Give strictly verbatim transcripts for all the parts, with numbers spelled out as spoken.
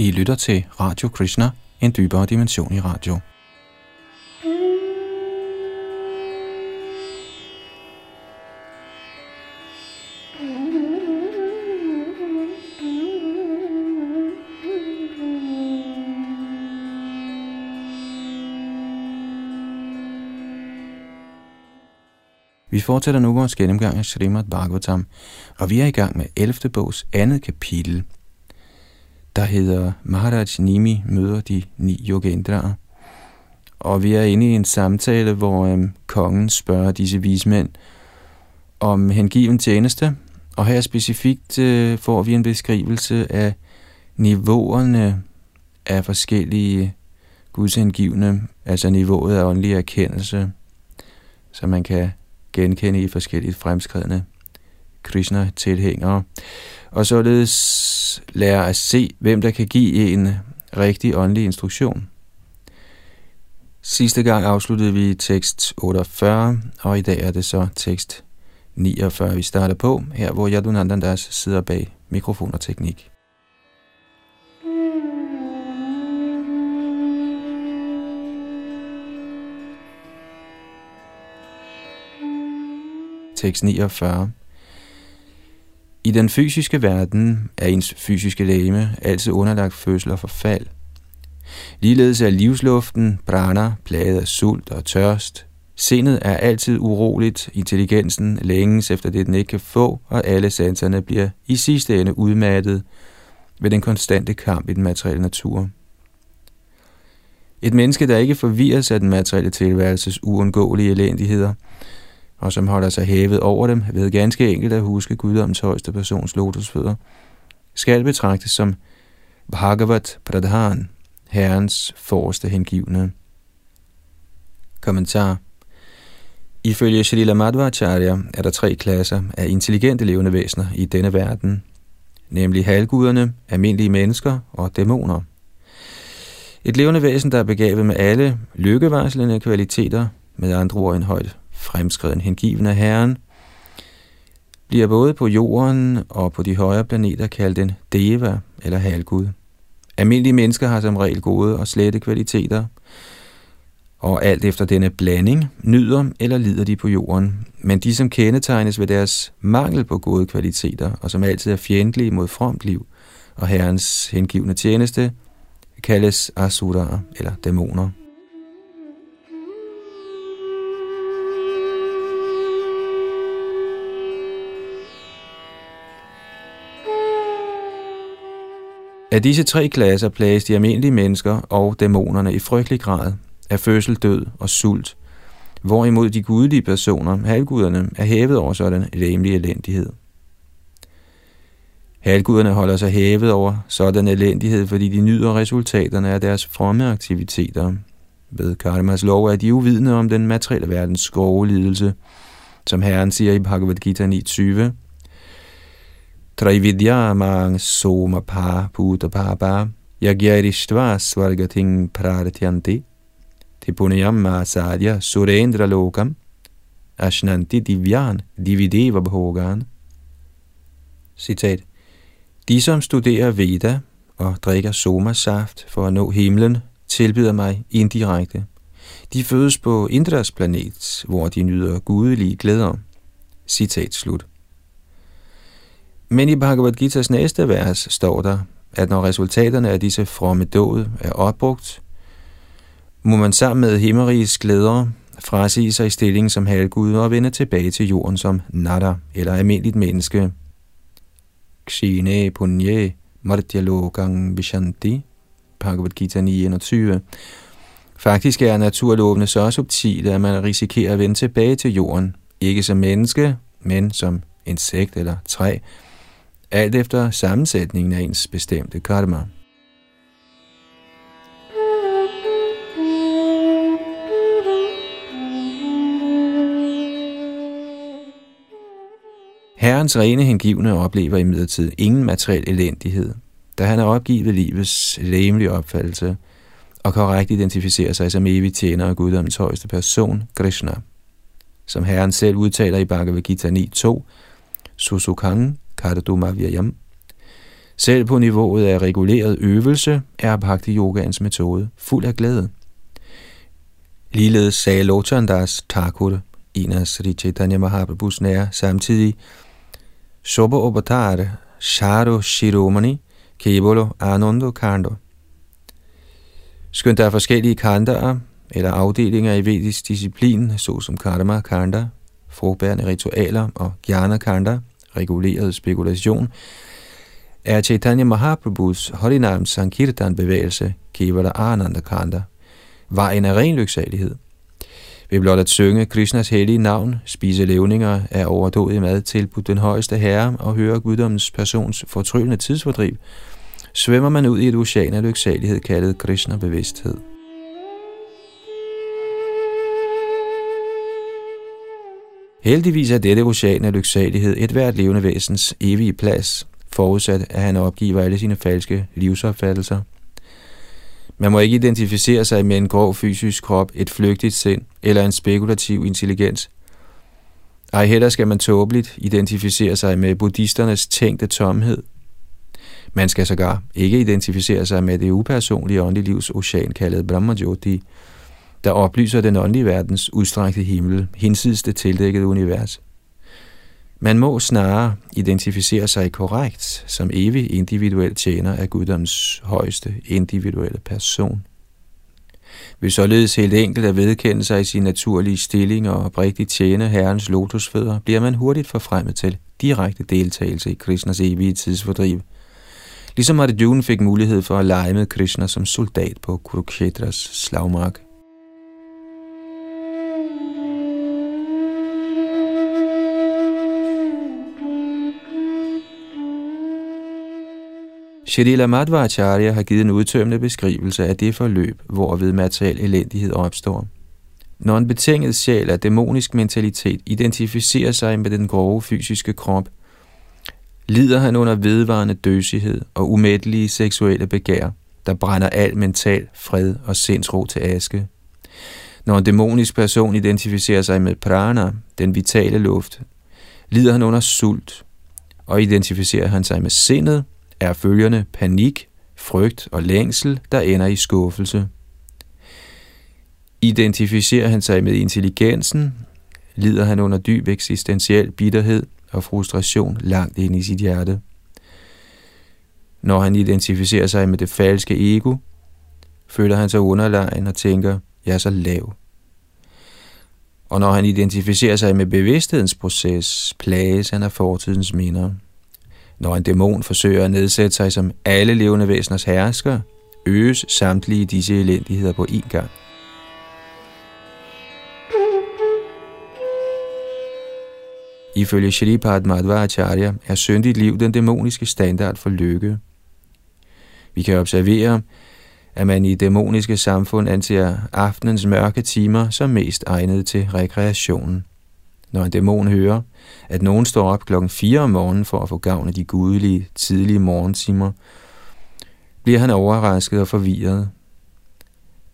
I lytter til Radio Krishna, en dybere dimension i radio. Vi fortsætter nu vores gennemgang af Srimad Bhagavatam, og vi er i gang med ellevte bogs andet kapitel, der hedder Maharaj Nimi møder de ni Yogendraer. Og vi er inde i en samtale, hvor øhm, kongen spørger disse vismænd om hengiven tjeneste, og her specifikt øh, får vi en beskrivelse af niveauerne af forskellige gudshengivne, altså niveauet af åndelig erkendelse, så man kan genkende i forskellige fremskredne Krishna-tilhængere, og således lære at se, hvem der kan give en rigtig åndelig instruktion. Sidste gang afsluttede vi tekst otteogfyrre, og i dag er det så tekst niogfyrre, vi starter på, her hvor Yadunandandas sidder bag mikrofon og teknik. Tekst niogfyrre. I den fysiske verden er ens fysiske legeme altid underlagt fødsel og forfald. Ligeledes er livsluften, prana, plaget af sult og tørst. Sindet er altid uroligt, intelligensen længes efter det, den ikke kan få, og alle sanserne bliver i sidste ende udmattet ved den konstante kamp i den materielle natur. Et menneske, der ikke forvirres af den materielle tilværelses uundgåelige elendigheder, og som holder sig hævet over dem ved ganske enkelt at huske guddommens højeste persons lotusfødder, skal betragtes som Bhagavat Pradhan, Herrens forreste hengivne. Kommentar. Ifølge Shalila Madhvacharya er der tre klasser af intelligente levende væsener i denne verden, nemlig halvguderne, almindelige mennesker og dæmoner. Et levende væsen, der er begavet med alle lykkevarslende kvaliteter, med andre ord en højt fremskreden hengiven af Herren, bliver både på jorden og på de højere planeter kaldt en deva eller halvgud. Almindelige mennesker har som regel gode og slette kvaliteter, og alt efter denne blanding nyder eller lider de på jorden, men de som kendetegnes ved deres mangel på gode kvaliteter, og som altid er fjendtlige mod fromt liv og Herrens hengivne tjeneste, kaldes asuraer eller dæmoner. Af disse tre klasser plages de almindelige mennesker og dæmonerne i frygtelig grad af fødsel, død og sult, hvorimod de gudelige personer, halvguderne, er hævet over sådan lemlig elendighed. Halvguderne holder sig hævet over sådan elendighed, fordi de nyder resultaterne af deres fromme aktiviteter. Ved karmas lov er de uvidende om den materielle verdens grove lidelse, som Herren siger i Bhagavad Gita ni tyve. Trividya mang soma pa puta pa pa yagyarishtva svargating prartyanti tipunayam masadya surendra lokam ashnanti divyan divideva bhogan. Citat. De som studerer Veda og drikker somasaft for at nå himlen, tilbyder mig indirekte. De fødes på Indras planet, hvor de nyder gudelige glæder. Citat slut. Men i Bhagavad Gitas næste vers står der, at når resultaterne af disse fromme dåd er opbrugt, må man sammen med himmerigets glæder frasige sig i stillingen som halvgud og vende tilbage til jorden som nada eller almindeligt menneske. Kshine punye martyalogang vishanti, Bhagavad Gita ni enogtyve. Faktisk er naturlovene så subtile, at man risikerer at vende tilbage til jorden, ikke som menneske, men som insekt eller træ, alt efter sammensætningen af ens bestemte karma. Herrens rene hengivne oplever imidlertid ingen materiel elendighed, da han har opgivet livets legemlige opfattelse og korrekt identificerer sig som evig tjener af guddommens højeste person, Krishna. Som Herren selv udtaler i Bhagavad Gita ni to, Susukang Kardumavyayam, Selv på niveauet af reguleret øvelse er bhakti yogaens metode fuld af glæde. Ligeledes sagde Lotandas Thakur, en af Sri Chaitanya Mahaprabhus nære, samtidig Soba Obatare Sharo Shiromani Kebolo Anondo Kando. Skønt der er forskellige kandaer eller afdelinger i vedisk disciplin, såsom karma kanda, frugtbærende ritualer og jnana kanda, reguleret spekulation, er Chaitanya Mahaprabhus Harinam Sankirtan bevægelse Kevala Ananda Kanda, vejen af ren lyksalighed. Ved blot at synge Krishnas hellige navn, spise levninger af overdådig mad, tilbud den højeste herre og høre guddommens persons fortryllende tidsfordriv, svømmer man ud i et ocean af lyksalighed kaldet Krishna bevidsthed. Heldigvis er dette ocean af lyksalighed et hvert levende væsens evige plads, forudsat at han opgiver alle sine falske livsopfattelser. Man må ikke identificere sig med en grov fysisk krop, et flygtigt sind eller en spekulativ intelligens. Ej heller skal man tåbeligt identificere sig med buddhisternes tænkte tomhed. Man skal sågar ikke identificere sig med det upersonlige åndelige livs ocean kaldet Brahma Jyoti, der oplyser den åndelige verdens udstrakte himmel, hinsides det tildækkede univers. Man må snarere identificere sig korrekt som evig individuel tjener af guddoms højeste individuelle person. Ved således helt enkelt at vedkende sig i sin naturlige stilling og oprigtigt tjene herrens lotusfødder, bliver man hurtigt forfremmet til direkte deltagelse i Krishnas evige tidsfordriv, ligesom Arjuna fik mulighed for at lege med Krishna som soldat på Kurukshetras slagmark. Shrila Madhvacharya har givet en udtømmende beskrivelse af det forløb, hvorved materiel elendighed opstår. Når en betinget sjæl af dæmonisk mentalitet identificerer sig med den grove fysiske krop, lider han under vedvarende døsighed og umættelige seksuelle begær, der brænder al mental fred og sindsro til aske. Når en dæmonisk person identificerer sig med prana, den vitale luft, lider han under sult, og identificerer han sig med sindet, er følgerne panik, frygt og længsel, der ender i skuffelse. Identificerer han sig med intelligensen, lider han under dyb eksistentiel bitterhed og frustration langt ind i sit hjerte. Når han identificerer sig med det falske ego, føler han sig underlegen og tænker, jeg er så lav. Og når han identificerer sig med bevidsthedens proces, plages han af fortidens minder. Når en dæmon forsøger at nedsætte sig som alle levende væseners hersker, øges samtlige disse elendigheder på én gang. Ifølge Shripad Madhvacharya er syndigt liv den dæmoniske standard for lykke. Vi kan observere, at man i dæmoniske samfund anser aftenens mørke timer som mest egnet til rekreationen. Når en dæmon hører, at nogen står op klokken fire om morgenen for at få gavn af de gudelige, tidlige morgentimer, bliver han overrasket og forvirret.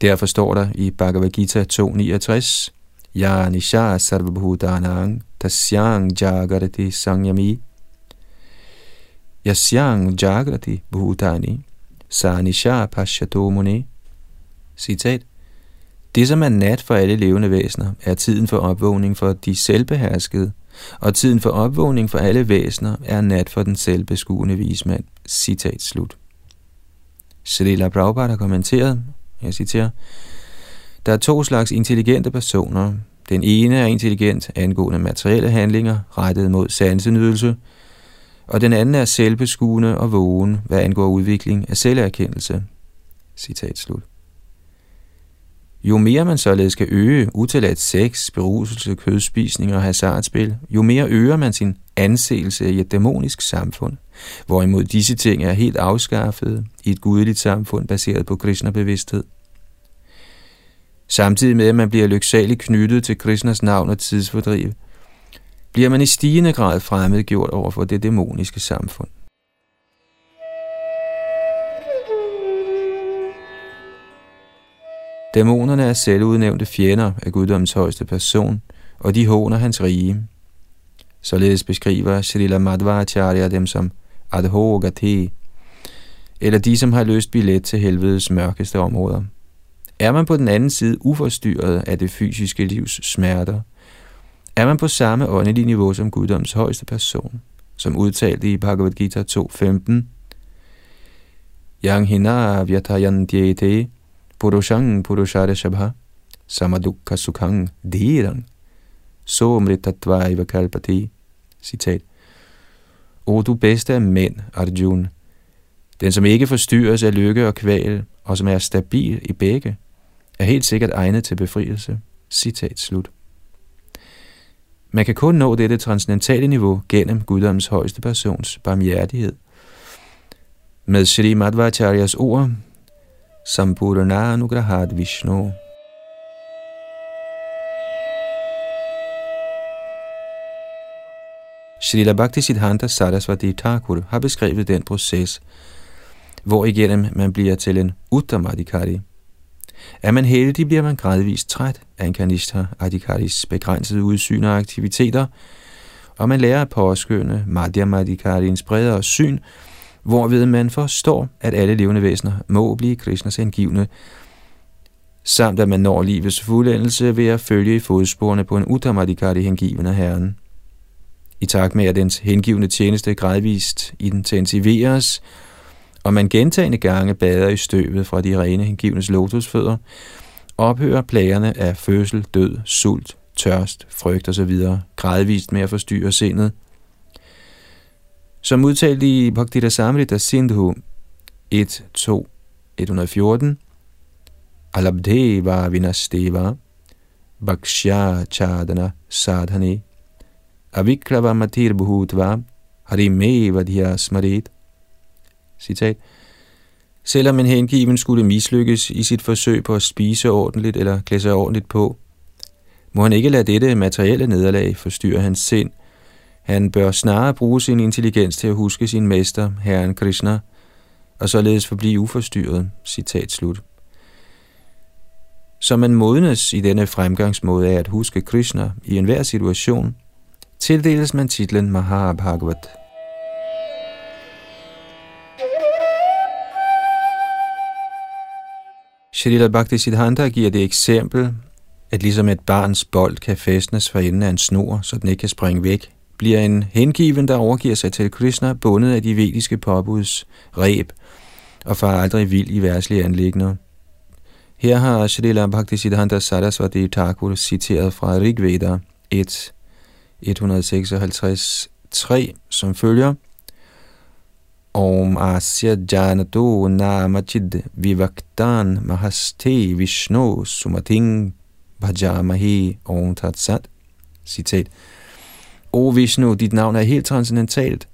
Derfor står der i Bhagavad Gita to niogtres, "Ya nisha sarvabhutanang tasyang jagrati sangyami, yasyang jagrati bhutani, sa nisha pashyato muni." Citat. Det, som er nat for alle levende væsener, er tiden for opvågning for de selvbeherskede, og tiden for opvågning for alle væsener er nat for den selvbeskuende vismand. Citat slut. Srila Prabhupada har kommenteret, jeg citerer, der er to slags intelligente personer. Den ene er intelligent angående materielle handlinger, rettet mod sansenydelse, og den anden er selvbeskuende og vågen, hvad angår udvikling af selverkendelse. Citat slut. Jo mere man således kan øge utilladt sex, beruselse, kødspisning og hasardspil, jo mere øger man sin anseelse i et dæmonisk samfund, hvorimod disse ting er helt afskaffede i et gudeligt samfund baseret på Krishna-bevidsthed. Samtidig med, at man bliver lyksaligt knyttet til Krishnas navn og tidsfordriv, bliver man i stigende grad fremmedgjort over for det dæmoniske samfund. Dæmonerne er selvudnævnte fjender af guddommens højeste person, og de håner hans rige. Således beskriver Srila Madhvacharya dem som adhogate, eller de, som har lyst billet til helvedes mørkeste områder. Er man på den anden side uforstyrret af det fysiske livs smerter, er man på samme åndelige niveau som Guddoms højeste person, som udtalte i Bhagavad Gita to femten, Yang hina vyatayan dhyete purushang purushare shabha samadukha sukhang dhirang somritatva ivakalpati. Citat. O du bedste af mænd, Arjuna, den som ikke forstyrres af lykke og kval, og som er stabil i begge, er helt sikkert egnet til befrielse. Citat slut. Man kan kun nå dette transcendentale niveau gennem Guddoms højeste persons barmhjertighed. Med Shri Madhvacharyas ord, Sampurna Anugrahat Vishnu. Srila Bhaktisiddhanta Sarasvati Thakur har beskrevet den proces, hvor igennem man bliver til en uttamadikari. Er man heldig, bliver man gradvist træt af en kanishta adikaris begrænsede udsyn og aktiviteter, og man lærer at påskynde madhyamadikariens bredere syn, hvorved man forstår, at alle levende væsener må blive Krishnas hengivne, samt at man når livets fuldendelse ved at følge i fodsporene på en uttamadikari hengiven af Herren. I takt med, at dens hengivende tjeneste gradvist intensiveres, og man gentagne gange bader i støvet fra de rene hengivnes lotusfødder, ophører plagerne af fødsel, død, sult, tørst, frygt osv. gradvist med at forstyrre sindet. Som udtalt i Bhaktita Samrita Sindhu et to et hundrede og fjorten, Alabdeva vinasteva bhaksha chadana sadhane aviklava matir bhutva harimeva dhya smarit. Citat. Selvom en hengiven skulle mislykkes i sit forsøg på at spise ordentligt eller klæde sig ordentligt på, må han ikke lade dette materielle nederlag forstyrre hans sind. Han bør snarere bruge sin intelligens til at huske sin mester, Herren Krishna, og således forblive uforstyrret. Citat slut. Så man modnes i denne fremgangsmåde af at huske Krishna i enhver situation, tildeles man titlen Mahabhagavat. Srila Bhaktisiddhanta giver det eksempel, at ligesom et barns bold kan fæstnes for enden af en snor, så den ikke kan springe væk, bliver en hengiven, der overgiver sig til Krishna, bundet af de vediske påbuds reb og far aldrig vild i værtslige anliggender. Her har Srila Bhaktisiddhanta Sarasvati Thakur citeret fra Rig Veda et et hundrede seksoghalvtreds tre, som følger: Om asya janado namachid vivaktan mahaste vishnu sumating bhajamahi om tatsat. Citat. O Vishnu, dit navn er helt transcendentalt.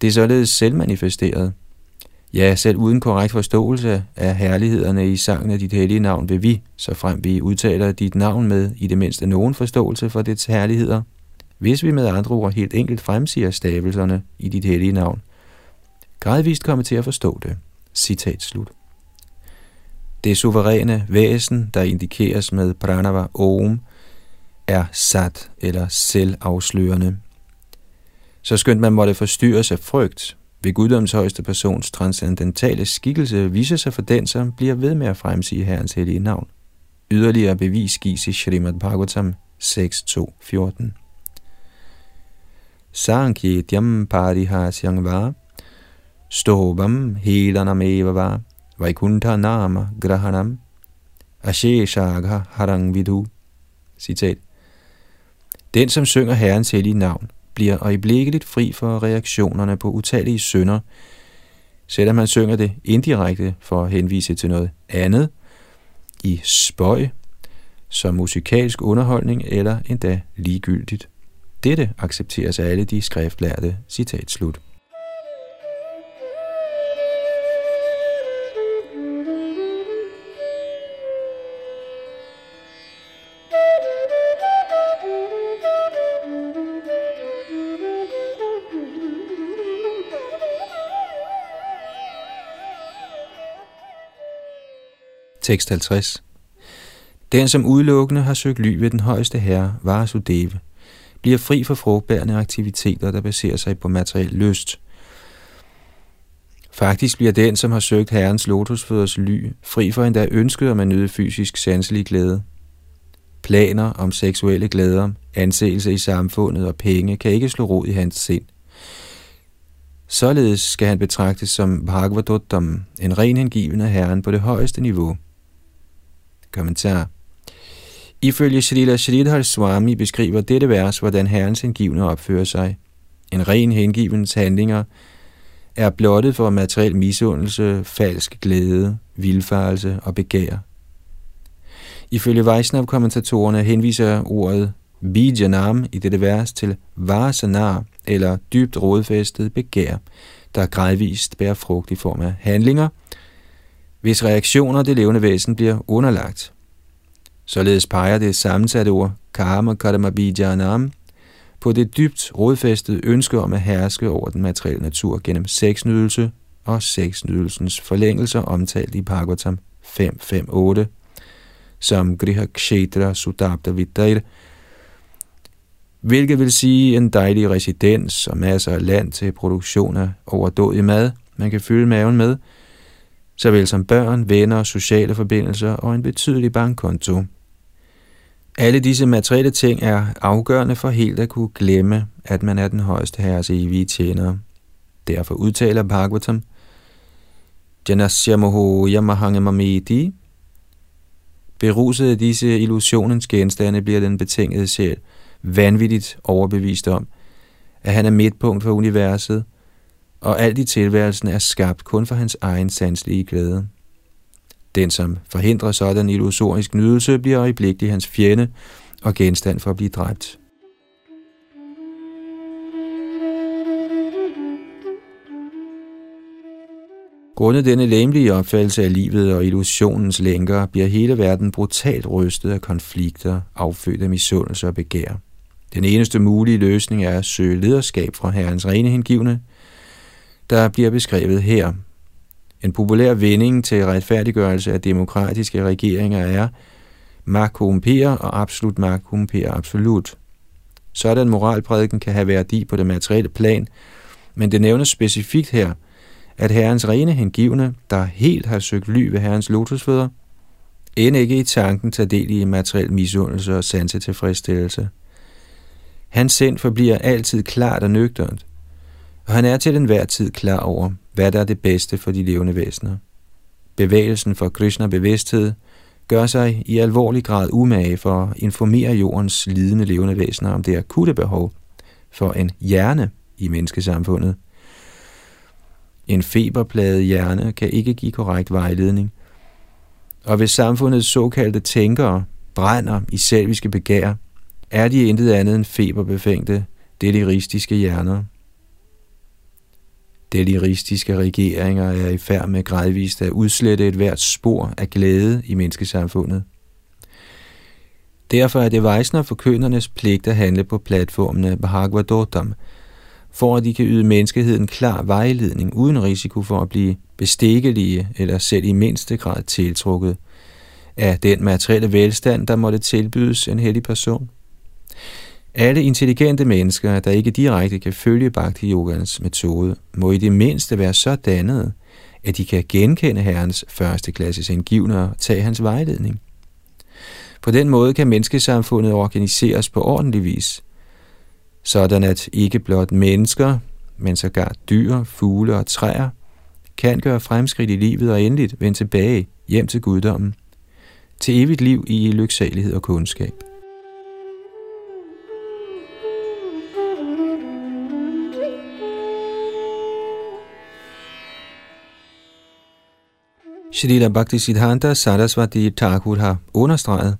Det er således selvmanifesteret. Ja, selv uden korrekt forståelse af herlighederne i sangen af dit hellige navn vil vi, så frem vi udtaler dit navn med i det mindste nogen forståelse for dets herligheder, hvis vi med andre ord helt enkelt fremsiger stavelserne i dit hellige navn, gradvist komme til at forstå det. Citat slut. Det suveræne væsen, der indikeres med pranava om, er sat eller selvafslørende. Så skønt man måtte forstyrres af frygt, vil Guddoms højeste persons transcendentale skikkelse vise sig for den, som bliver ved med at fremsige Herrens hellige navn. Yderligere bevis gives i Srimad Bhagavatam seks to fjorten. Sankyetyam parihasyang var Stovam helanam eva var Vaikuntha nama grahanam Asheshagha harang vidhu. Citat. Den, som synger Herrens hellige navn, bliver øjeblikkeligt fri for reaktionerne på utallige synder, selvom man synger det indirekte for at henvise til noget andet, i spøg, som musikalsk underholdning eller endda ligegyldigt. Dette accepteres af alle de skriftlærte. Citat slut. Tekst halvtreds. Den, som udelukkende har søgt ly ved den højeste herre, Vasudeva, bliver fri for frugtbærende aktiviteter, der baserer sig på materiel lyst. Faktisk bliver den, som har søgt Herrens lotusfødders ly, fri for endda ønsket om at nyde fysisk sanselig glæde. Planer om seksuelle glæder, anseelse i samfundet og penge kan ikke slå rod i hans sind. Således skal han betragtes som Bhagavatam, en ren hengiven af Herren på det højeste niveau. Kommentar. Ifølge Shrila Sridhar Swami beskriver dette vers, hvordan Herrens hengivne opfører sig. En ren hengivens handlinger er blottet for materiel misundelse, falsk glæde, vildfarelse og begær. Ifølge Vaishnava-kommentatorerne henviser ordet bijanam i dette vers til vasanar, eller dybt rodfæstet begær, der gradvist bærer frugt i form af handlinger, hvis reaktioner det levende væsen bliver underlagt. Således peger det sammensatte ord karma karma bijanam på det dybt rodfæstede ønske om at herske over den materielle natur gennem sexnydelse og sexnydelsens forlængelser omtalt i Bhagavatam fem fem otte, som Kurukshetra Sudabda Vidder, hvilket vil sige en dejlig residens og masser af land til produktion af overdådig mad, man kan fylde maven med, såvel som børn, venner, sociale forbindelser og en betydelig bankkonto. Alle disse materielle ting er afgørende for helt at kunne glemme, at man er den højeste herres evige tjenere. Derfor udtaler Bhagavatam, Janasya moho yamahangamamedi. Beruset af disse illusionens genstande bliver den betingede sjæl vanvittigt overbevist om, at han er midtpunkt for universet, og alt i tilværelsen er skabt kun for hans egen sanselige glæde. Den, som forhindrer sådan illusorisk nydelse, bliver øjeblikkelig hans fjende og genstand for at blive dræbt. Grundet denne læmelige opfattelse af livet og illusionens lænker, bliver hele verden brutalt rystet af konflikter, affødt af misundelse og begær. Den eneste mulige løsning er at søge lederskab fra Herrens rene hengivne, der bliver beskrevet her. En populær vending til retfærdiggørelse af demokratiske regeringer er, magt korrumperer og absolut magt korrumperer absolut. Sådan moralprædiken kan have værdi på det materielle plan, men det nævnes specifikt her, at Herrens rene hengivne, der helt har søgt ly ved Herrens lotusfødder, end ikke i tanken tager del i materiel misundelse og sansetilfredsstillelse. Hans sind forbliver altid klart og nøgternt, og han er til enhver tid klar over, hvad der er det bedste for de levende væsener. Bevægelsen for Krishna bevidsthed gør sig i alvorlig grad umage for at informere jordens lidende levende væsener om det akutte behov for en hjerne i menneskesamfundet. En feberplaget hjerne kan ikke give korrekt vejledning, og hvis samfundets såkaldte tænkere brænder i selviske begær, er de intet andet end feberbefængte deliristiske hjerner. Deliristiske regeringer er i færd med gradvist at udslette et hvert spor af glæde i menneskesamfundet. Derfor er det Vaisnava forkyndernes pligt at handle på platformene Bhagavatam, for at de kan yde menneskeheden klar vejledning uden risiko for at blive bestikkelige eller selv i mindste grad tiltrukket af den materielle velstand, der måtte tilbydes en hellig person. Alle intelligente mennesker, der ikke direkte kan følge Bhakti yogans metode, må i det mindste være så dannede, at de kan genkende Herrens førsteklasses hengivne og tage hans vejledning. På den måde kan menneskesamfundet organiseres på ordentlig vis, sådan at ikke blot mennesker, men sågar dyr, fugle og træer, kan gøre fremskridt i livet og endeligt vende tilbage hjem til guddommen, til evigt liv i lyksalighed og kundskab. Srila Bhaktisiddhanta Sarasvati Thakur har understreget,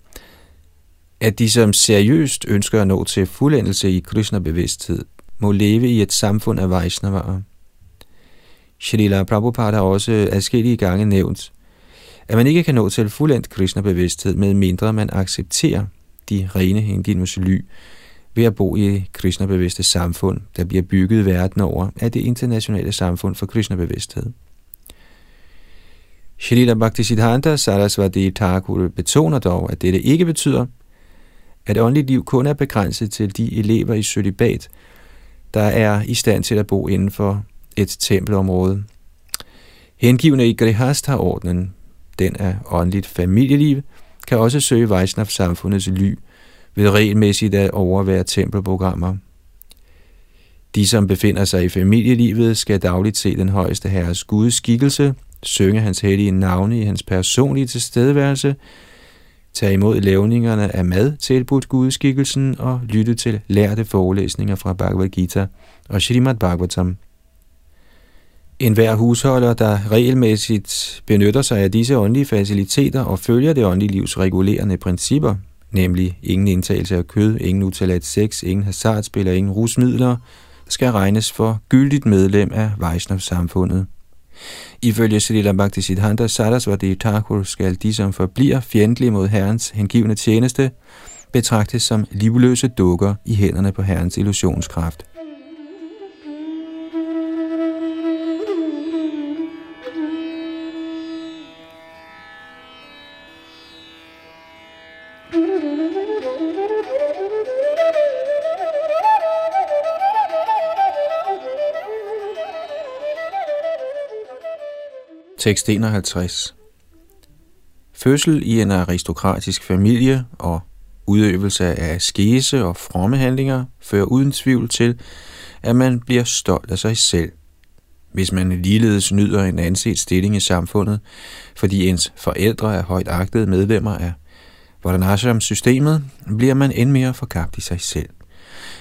at de som seriøst ønsker at nå til fuldendelse i Krishna bevidsthed, må leve i et samfund af Vaishnavaer. Srila Prabhupada har også adskillige gange nævnt, at man ikke kan nå til fuldendt Krishna bevidsthed, med mindre man accepterer de rene hengivnes ly ved at bo i Krishna bevidste samfund, der bliver bygget verden over af det internationale samfund for Krishna bevidsthed. Shrila Bhaktisiddhanta Sarasvati Thakur betoner dog, at dette ikke betyder, at åndeligt liv kun er begrænset til de elever i cølibat, der er i stand til at bo inden for et tempelområde. Hengivne i Grihastha-ordenen, den af åndeligt familieliv, kan også søge Vaishnava-samfundets ly ved regelmæssigt at overvære tempelprogrammer. De, som befinder sig i familielivet, skal dagligt se den højeste herres Guds skikkelse, synge hans hellige navne i hans personlige tilstedeværelse, tage imod levningerne af mad tilbudt gudskikkelsen og lytte til lærte forelæsninger fra Bhagavad Gita og Srimad Bhagavatam. En hver husholder, der regelmæssigt benytter sig af disse åndelige faciliteter og følger det åndelige livs regulerende principper, nemlig ingen indtagelse af kød, ingen utilladt sex, ingen hasardspil og ingen rusmidler, skal regnes for gyldigt medlem af Vaishnava-samfundet. Ifølge Srila Bhaktisiddhanta Sarasvati Thakur skal de, som forbliver fjendtlige mod Herrens hengivne tjeneste, betragtes som livløse dukker i hænderne på Herrens illusionskraft. Tekst enoghalvtreds. Fødsel i en aristokratisk familie og udøvelse af askese og fromme handlinger fører uden tvivl til, at man bliver stolt af sig selv. Hvis man ligeledes nyder en anset stilling i samfundet, fordi ens forældre er højt agtede medlemmer af Varnashram-systemet, bliver man end mere forkabt i sig selv.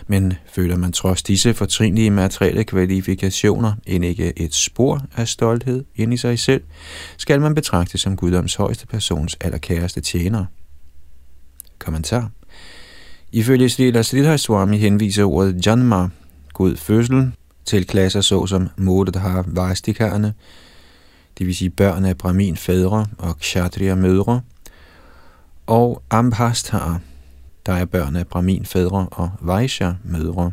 Men føler man trods disse fortrinlige materielle kvalifikationer end ikke et spor af stolthed ind i sig selv, skal man betragtes som guddoms højeste persons allerkæreste tjener. Kommentar. Ifølge Shrila Sridhar Swami henviser ordet janma, god fødsel, til klasser såsom modadhar vastikarne, det vil sige børn af brahmin fædre og kshatriya mødre, og ambhasthar, der er børn af brahmin fædre og vaishya mødre,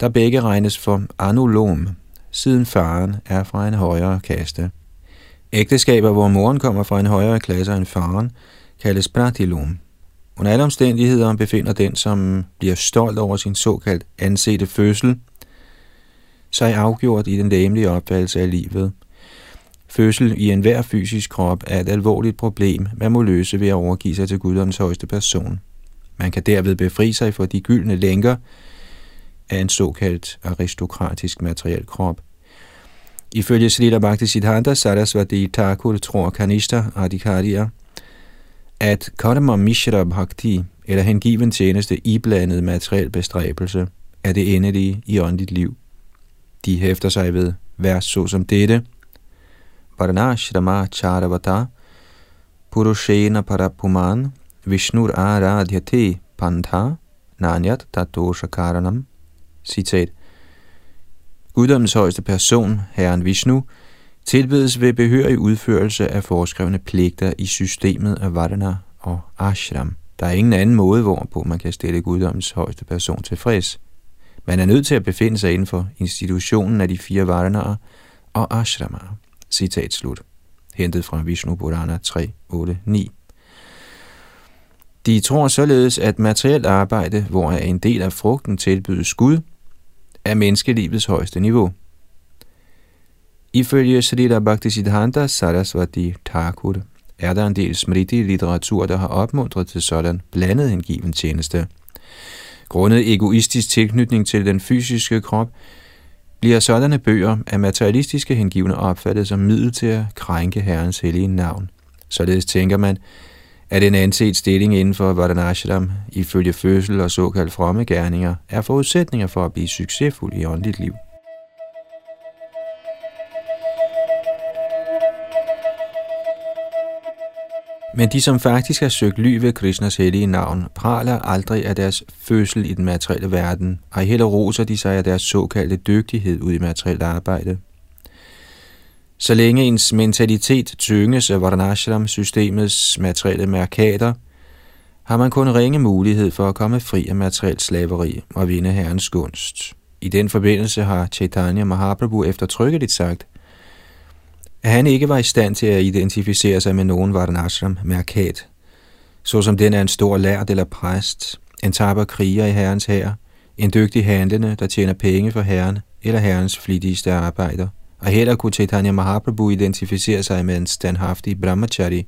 der begge regnes for anulom, siden faren er fra en højere kaste. Ægteskaber, hvor moren kommer fra en højere klasse end faren, kaldes pratilom. Under alle omstændigheder befinder den, som bliver stolt over sin såkaldt ansete fødsel, sig afgjort i den læmelige opfattelse af livet. Fødsel i enhver fysisk krop er et alvorligt problem, man må løse ved at overgive sig til guddoms højeste person. Man kan derved befri sig fra de gyldne lænker af en såkaldt aristokratisk materiel krop. Ifølge Srila Bhaktisiddhanta Sarasvati Thakur tror Kanishta Adhikariya, at karma mishra bhakti, eller hengiven tjeneste iblandet materiel bestræbelse, er det endelige i åndeligt liv. De hæfter sig ved vers såsom dette: Varnashrama charavata purushena parapuman Vishnur aradhyate pantha nanyat tatosha karanam. Citat. Guddommens højeste person, Herren Vishnu, tilbedes ved behørig udførelse af foreskrevne pligter i systemet af varna og ashram. Der er ingen anden måde, hvorpå man kan stille guddommens højeste person tilfreds. Man er nødt til at befinde sig inden for institutionen af de fire varnaer og ashramaer. Citat slut. Hentet fra Vishnu Purana tre otte ni. De tror således, at materielt arbejde, hvor en del af frugten tilbydes Gud, er menneskelivets højeste niveau. Ifølge Srila Bhaktisiddhanta Sarasvati Thakur er der en del smriti litteratur, der har opmuntret til sådan blandet hengiven tjeneste. Grundet egoistisk tilknytning til den fysiske krop, bliver sådanne bøger af materialistiske hengivne opfattet som middel til at krænke Herrens hellige navn. Således tænker man, at en anset stilling inden for Varnashram ifølge fødsel og såkaldt fromme gerninger er forudsætninger for at blive succesfuld i åndeligt liv. Men de, som faktisk har søgt ly ved Krishnas hellige navn, praler aldrig af deres fødsel i den materielle verden, og heller roser de sig af deres såkaldte dygtighed ud i materielt arbejde. Så længe ens mentalitet tynges af Varnashram-systemets materielle mærkater, har man kun ringe mulighed for at komme fri af materielt slaveri og vinde Herrens gunst. I den forbindelse har Chaitanya Mahaprabhu eftertrykkeligt sagt, at han ikke var i stand til at identificere sig med nogen Varnashram-mærkat, såsom den er en stor lærd eller præst, en tapper kriger i Herrens hær, en dygtig handlende, der tjener penge for Herren eller Herrens flittigste arbejder, Og her kunne Chaitanya Mahaprabhu identificere sig med en standhaftig brahmachari,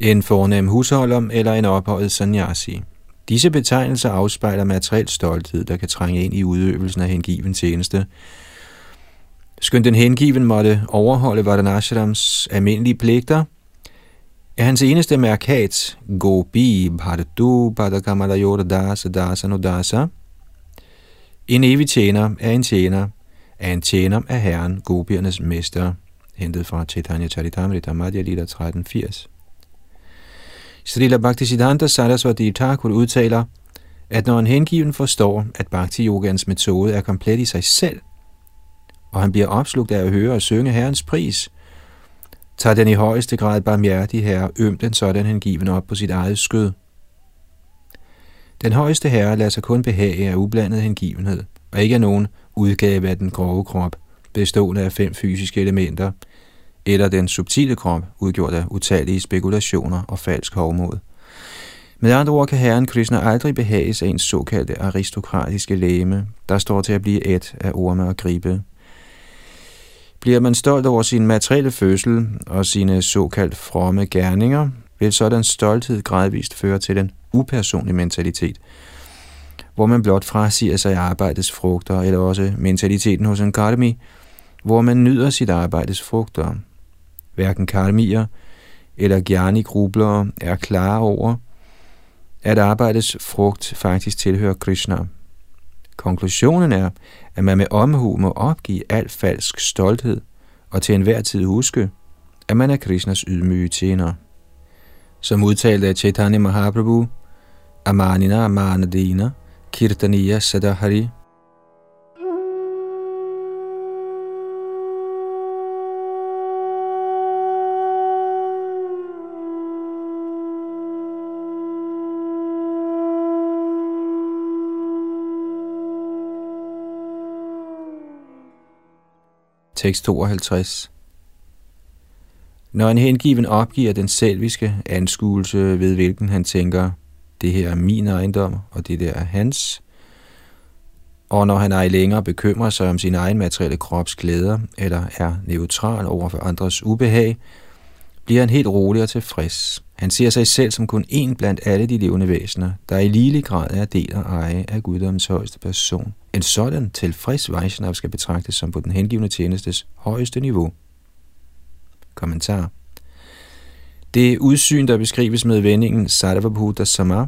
en fornem husholder eller en ophøjet sannyasi. Disse betegnelser afspejler materiel stolthed, der kan trænge ind i udøvelsen af hengiven tjeneste. Skønt den hengiven måtte overholde Varnashrams almindelige pligter, er hans eneste mærkat Gopi Bhardu Bhadakamalayor Dasa Dasa Nodasa. En evig tjener er en tjener, er en tjener af Herren, Gopiernes mester, hentet fra Chaitanya Charitamrita Madhya Lila tretten firs. Srila Bhaktisiddhanta Sarasvati Thakur udtaler, at når en hengiven forstår, at Bhakti yogans metode er komplet i sig selv, og han bliver opslugt af at høre og synge Herrens pris, tager den i højeste grad barmhjertige herre ømt den sådan hengiven op på sit eget skød. Den højeste herre lader sig kun behage af ublandet hengivenhed, og ikke af nogen udgave af den grove krop, bestående af fem fysiske elementer, eller den subtile krop, udgjort af utallige spekulationer og falsk hovmod. Med andre ord kan herren Krishna aldrig behages af ens såkaldte aristokratiske legeme, der står til at blive ædt af orme og gribe. Bliver man stolt over sin materielle fødsel og sine såkaldt fromme gerninger, vil sådan stolthed gradvist føre til en upersonlig mentalitet, hvor man blot frasiger sig arbejdets frugter, eller også mentaliteten hos en karmi, hvor man nyder sit arbejdes frugter. Hverken karmier eller gyani-grublere er klare over, at arbejdets frugt faktisk tilhører Krishna. Konklusionen er, at man med omhu må opgive al falsk stolthed og til enhver tid huske, at man er Krishnas ydmyge tjener. Som udtalt af Chaitanya Mahaprabhu, Amanina Amanadina Kirtaniya Sadahari. Tekst tooghalvtreds. Når en hengiven opgiver den selviske anskuelse, ved hvilken han tænker, det her er min ejendom, og det der er hans, og når han ej længere bekymrer sig om sin egen materielle krops glæder, eller er neutral over for andres ubehag, bliver han helt rolig og tilfreds. Han ser sig selv som kun én blandt alle de levende væsener, der i ligelig grad er del og eje af Guddoms højeste person. En sådan tilfreds Vaishnav skal betragtes som på den hengivne tjenestes højeste niveau. Kommentar. Det udsyn, der beskrives med vendingen Sarvabhuta Sama,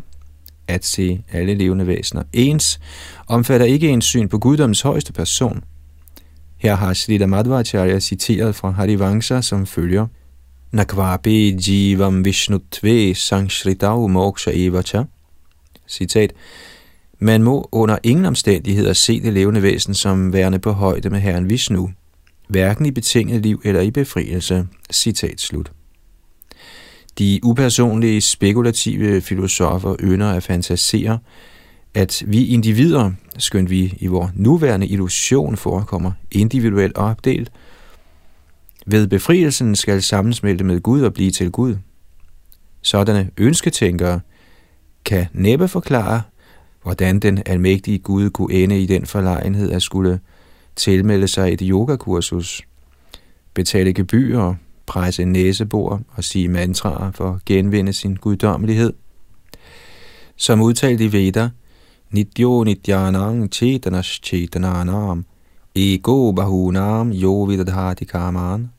at se alle levende væsener ens, omfatter ikke en syn på Guddoms højeste person. Her har Shrila Madhvacharya citeret fra Harivamsa, som følger: Nakvapi jivam vishnutve sangshritav moksha evacha. Citat: man må under ingen omstændigheder se det levende væsen som værende på højde med Herren Vishnu, hverken i betinget liv eller i befrielse. Citat slut. De upersonlige, spekulative filosofer ynder at fantasere, at vi individer, skønt vi i vores nuværende illusion forekommer individuelt opdelt, ved befrielsen skal sammensmelte med Gud og blive til Gud. Sådanne ønsketænkere kan næppe forklare, hvordan den almægtige Gud kunne ende i den forlegenhed at skulle tilmelde sig et yogakursus, betale gebyrer, presse næsebor og sige mantraer for at genvinde sin guddommelighed. Som udtalt i Veda, Nityo nityanang chetanas chetananam, ego bahunam yovidadhati karman,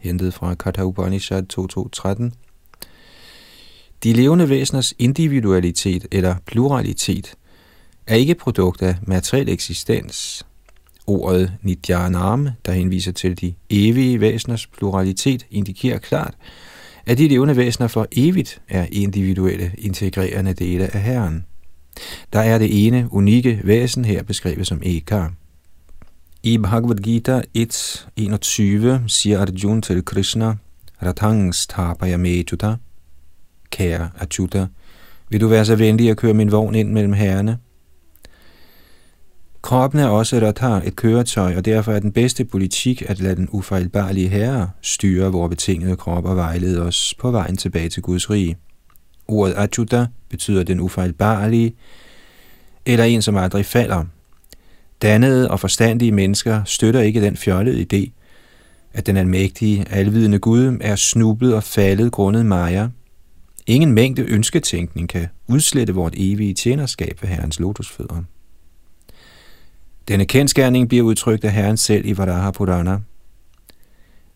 hentet fra Katha Upanishad to to tretten. De levende væseners individualitet eller pluralitet er ikke produkt af materiel eksistens. Ordet nityanam, der henviser til de evige væseners pluralitet, indikerer klart, at de levende væsener for evigt er individuelle, integrerende dele af Herren. Der er det ene unikke væsen her beskrevet som ekar. I Bhagavad Gita et enogtyve siger Arjuna til Krishna, Ratangstapaya mejuta, kære Achyuta, vil du være så venlig at køre min vogn ind mellem herrerne? Kroppen er også ratha, et køretøj, og derfor er den bedste politik at lade den ufejlbarlige herre styre vores betingede krop og vejlede os på vejen tilbage til Guds rige. Ordet Achyuta betyder den ufejlbarlige, eller en som aldrig falder. Dannede og forstandige mennesker støtter ikke den fjollede idé, at den almægtige, alvidende Gud er snublet og faldet grundet Maya. Ingen mængde ønsketænkning kan udslette vort evige tjenerskab ved Herrens lotusfødder. Denne kendsgerning bliver udtrykt af Herren selv i Varaha Purana.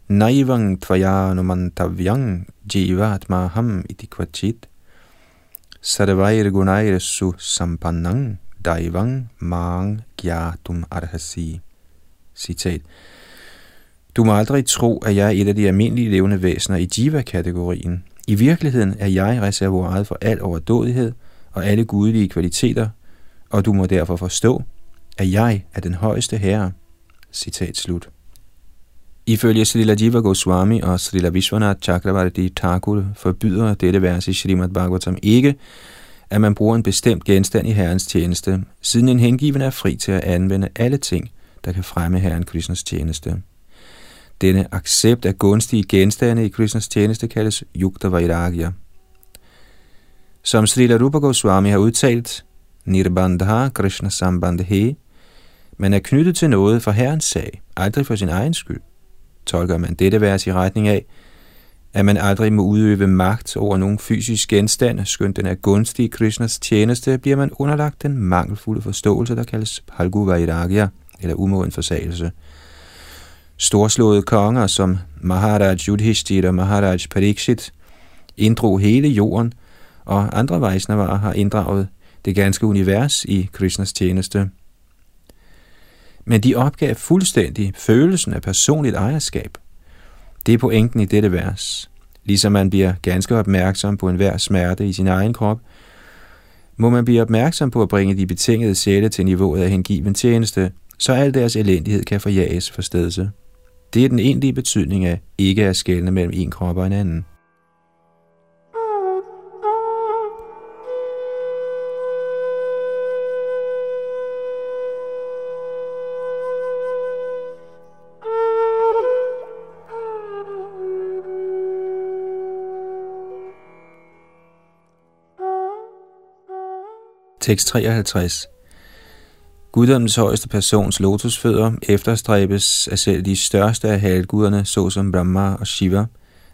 Naivang tvaya numantavyang jivatmaham itikvachit sarvair gunair su sampannang daivang mang gyatum arhasi. Citat. Du må aldrig tro, at jeg er et af de almindelige levende væsener i jiva-kategorien. I virkeligheden er jeg reservoiret for al overdådighed og alle gudelige kvaliteter, og du må derfor forstå, at jeg er den højeste herre. Citat slut. Ifølge Shrila Jiva Goswami og Shrila Vishvanatha Chakravarti Thakur forbyder dette vers i Srimad Bhagavatam ikke, at man bruger en bestemt genstand i Herrens tjeneste, siden en hengiven er fri til at anvende alle ting, der kan fremme Herren Krishnas tjeneste. Denne accept af gunstige genstande i Krishnas tjeneste kaldes yukta vairagya. Som Srila Rupa Goswami har udtalt, nirbandha Krishna sambandhe, man er knyttet til noget for Herrens sag, aldrig for sin egen skyld. Tolker man dette vers i retning af, at man aldrig må udøve magt over nogen fysisk genstand, skønt den er gunstig i Krishnas tjeneste, bliver man underlagt den mangelfulde forståelse, der kaldes phalgu vairagya, eller umoden forsagelse. Storslåede konger som Maharaj Yudhishthir og Maharaj Parikshit inddrog hele jorden, og andre Vaishnavaer har inddraget det ganske univers i Krishnas tjeneste. Men de opgav fuldstændig følelsen af personligt ejerskab. Det er pointen i dette vers. Ligesom man bliver ganske opmærksom på enhver smerte i sin egen krop, må man blive opmærksom på at bringe de betingede sjæle til niveauet af hengiven tjeneste, så al deres elendighed kan forjages forstedelse. Det er den egentlige betydning af ikke at skelne mellem en krop og en anden. Tekst treoghalvtreds. Guddommens højeste persons lotusfødder efterstræbes af selv de største af halvguderne, såsom Brahma og Shiva,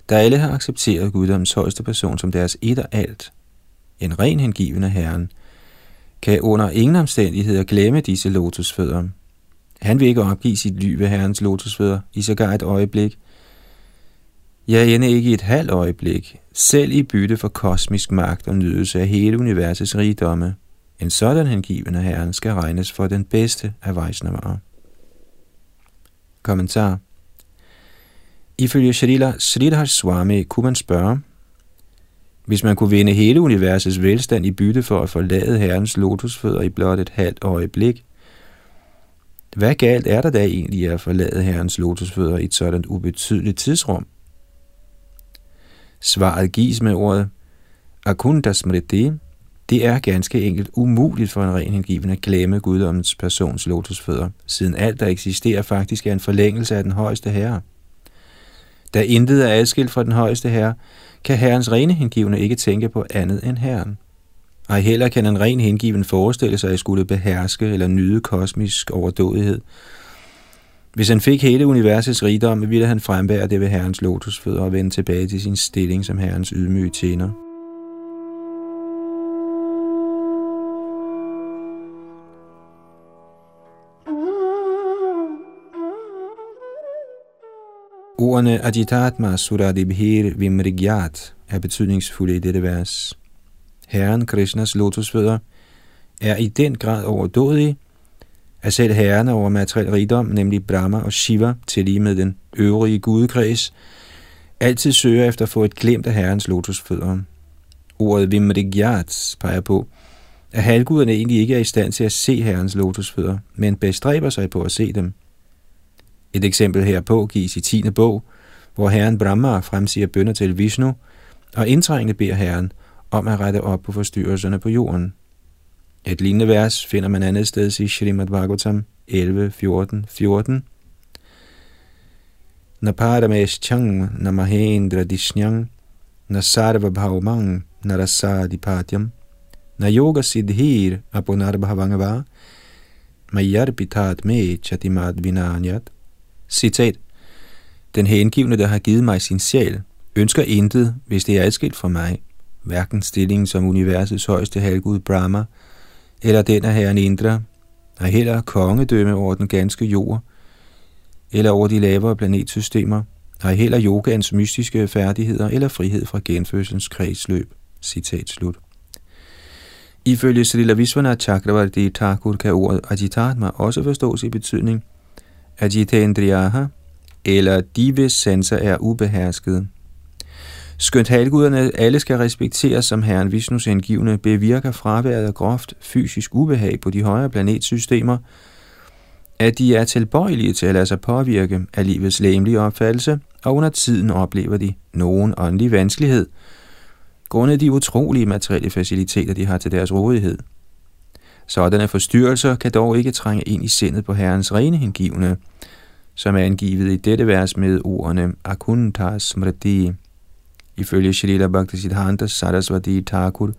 der alle har accepteret Guddommens højeste person som deres et og alt. En ren hengiven af Herren kan under ingen omstændigheder glemme disse lotusfødder. Han vil ikke opgive sit liv ved Herrens lotusfødder i sågar et øjeblik. Ja, endnu ikke i et halvt øjeblik, selv i bytte for kosmisk magt og nydelse af hele universets rigdomme. En sådan hengiven af Herren skal regnes for den bedste af Vaishnavaer. Kommentar. Ifølge Shrila Sridhar Swami kunne man spørge, hvis man kunne vinde hele universets velstand i bytte for at forlade Herrens lotusfødder i blot et halvt øjeblik, hvad galt er der da egentlig at forlade Herrens lotusfødder i et sådan ubetydeligt tidsrum? Svaret gives med ordet akundasmriti. Det er ganske enkelt umuligt for en ren hengiven at glemme guddommens persons lotusfødder, siden alt, der eksisterer, faktisk er en forlængelse af den højeste herre. Da intet er adskilt fra den højeste herre, kan herrens rene hengivne ikke tænke på andet end herren. Ej heller kan en ren hengiven forestille sig at skulle beherske eller nyde kosmisk overdådighed. Hvis han fik hele universets rigdom, ville han frembære det ved herrens lotusfødder og vende tilbage til sin stilling som herrens ydmyge tjener. Ordene Ajitatma Suradibhir Vimrigyat er betydningsfulde i dette vers. Herren Krishnas lotusfødder er i den grad overdådige, at selv herrerne over materiel rigdom, nemlig Brahma og Shiva, til lige med den øvrige gudekreds, altid søger efter at få et glimt af herrens lotusfødder. Ordet Vimrigyat peger på, at halvguderne egentlig ikke er i stand til at se herrens lotusfødder, men bestræber sig på at se dem. Et eksempel herpå gives i tiende bog, hvor herren Brahma fremsiger bønner til Vishnu, og indtrængende beder herren om at rette op på forstyrrelserne på jorden. Et lignende vers finder man andet sted i Srimad Bhagavatam elleve fjorten fjorten. Naparamesh chang namahendra dishnyang nasarva bhavmang narasadipatyam nayoga siddhir apunarbhavangava Mayarbitat me chatimat vinanyat. Citat. Den hengivne, der har givet mig sin sjæl, ønsker intet, hvis det er adskilt fra mig, hverken stillingen som universets højeste halvgud Brahma, eller den af herren Indra, og heller kongedømme over den ganske jord, eller over de lavere planetsystemer, og heller yogans mystiske færdigheder eller frihed fra genfødselens kredsløb. Citat slut. Ifølge Srila Vishvanatha Chakravarti Thakur kan ordet ajitatma også forstås i betydning ajitendriyaha, eller de hvis sanser er ubeherskede. Skønt halvguderne alle skal respekteres som herren Vishnus hengivne, bevirker fraværet af groft fysisk ubehag på de højere planetsystemer, at de er tilbøjelige til at lade sig påvirke af livets læmelige opfattelse, og under tiden oplever de nogen åndelig vanskelighed, grundet de utrolige materielle faciliteter, de har til deres rådighed. Sådanne forstyrrelser kan dog ikke trænge ind i sindet på herrens rene hengivne, som er angivet i dette vers med ordene akuntas smriti. Ifølge Srila Bhaktisiddhanta Sarasvati Thakur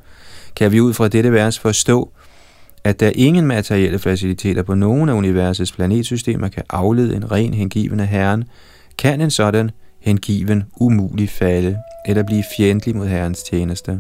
kan vi ud fra dette vers forstå, at der ingen materielle faciliteter på nogen af universets planetsystemer kan aflede en ren hengiven af Herren, kan en sådan hengiven umuligt falde eller blive fjendtlig mod Herrens tjeneste.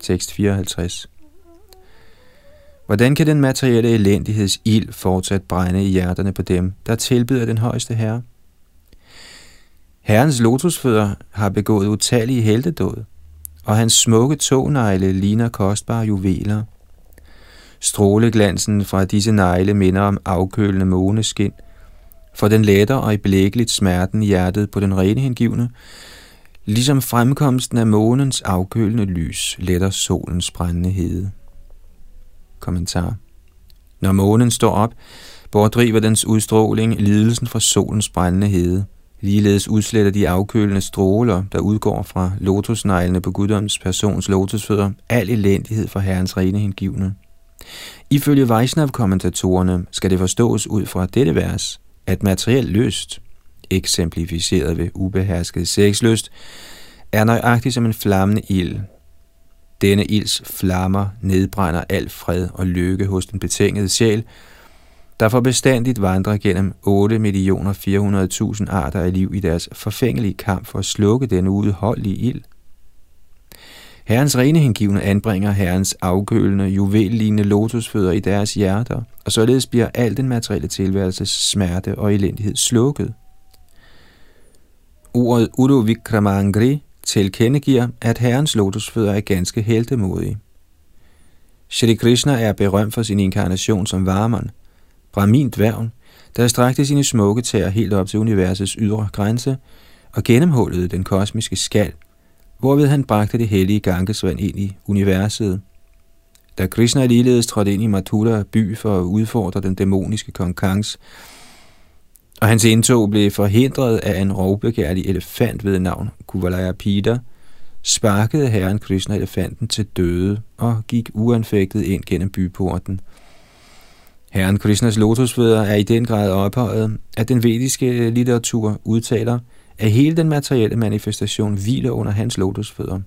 Tekst fireoghalvtreds. Hvordan kan den materielle elendigheds ild fortsat brænde i hjerterne på dem, der tilbyder den højeste herre? Herrens lotusfødder har begået utallige heltedåd, og hans smukke tånegle ligner kostbare juveler. Stråleglansen fra disse negle minder om afkølende måneskin, for den letter og iblækkeligt smerten i hjertet på den rene hengivne, ligesom fremkomsten af månens afkølende lys letter solens brændende hede. Kommentar. Når månen står op, bortdriver dens udstråling lidelsen fra solens brændende hede. Ligeledes udsletter de afkølende stråler, der udgår fra lotusneglene på guddoms persons lotusfødder, al elendighed for herrens rene hengivne. Ifølge Vaishnava-kommentatorerne skal det forstås ud fra dette vers, at materiel lyst, eksemplificeret ved ubehersket sexlyst, er nøjagtig som en flammende ild. Denne ilds flammer nedbrænder al fred og lykke hos den betingede sjæl, der for bestandigt vandrer gennem otte millioner fire hundrede tusind arter af liv i deres forfængelige kamp for at slukke denne uudholdelige ild. Herrens rene hengivne anbringer herrens afkølende, juvellignende lotusfødder i deres hjerter, og således bliver al den materielle tilværelses smerte og elendighed slukket. Ordet Udovikramangri tilkendegiver, at herrens lotusfødder er ganske heltemodige. Shri Krishna er berømt for sin inkarnation som Varman, Brahmin dværgen, der strakte sine smukke tæer helt op til universets ydre grænse og gennemhullede den kosmiske skal, hvorved han bragte det hellige Gangesvand ind i universet. Da Krishna ligeledes trådte ind i Mathura by for at udfordre den dæmoniske kong Kangs, og hans indtog blev forhindret af en rovbegærlig elefant ved navn Kuvalaya Pita, sparkede herren Krishna elefanten til døde og gik uanfægtet ind gennem byporten. Herren Krishnas lotusfødder er i den grad ophøjet, at den vediske litteratur udtaler, at hele den materielle manifestation hviler under hans lotusfødder.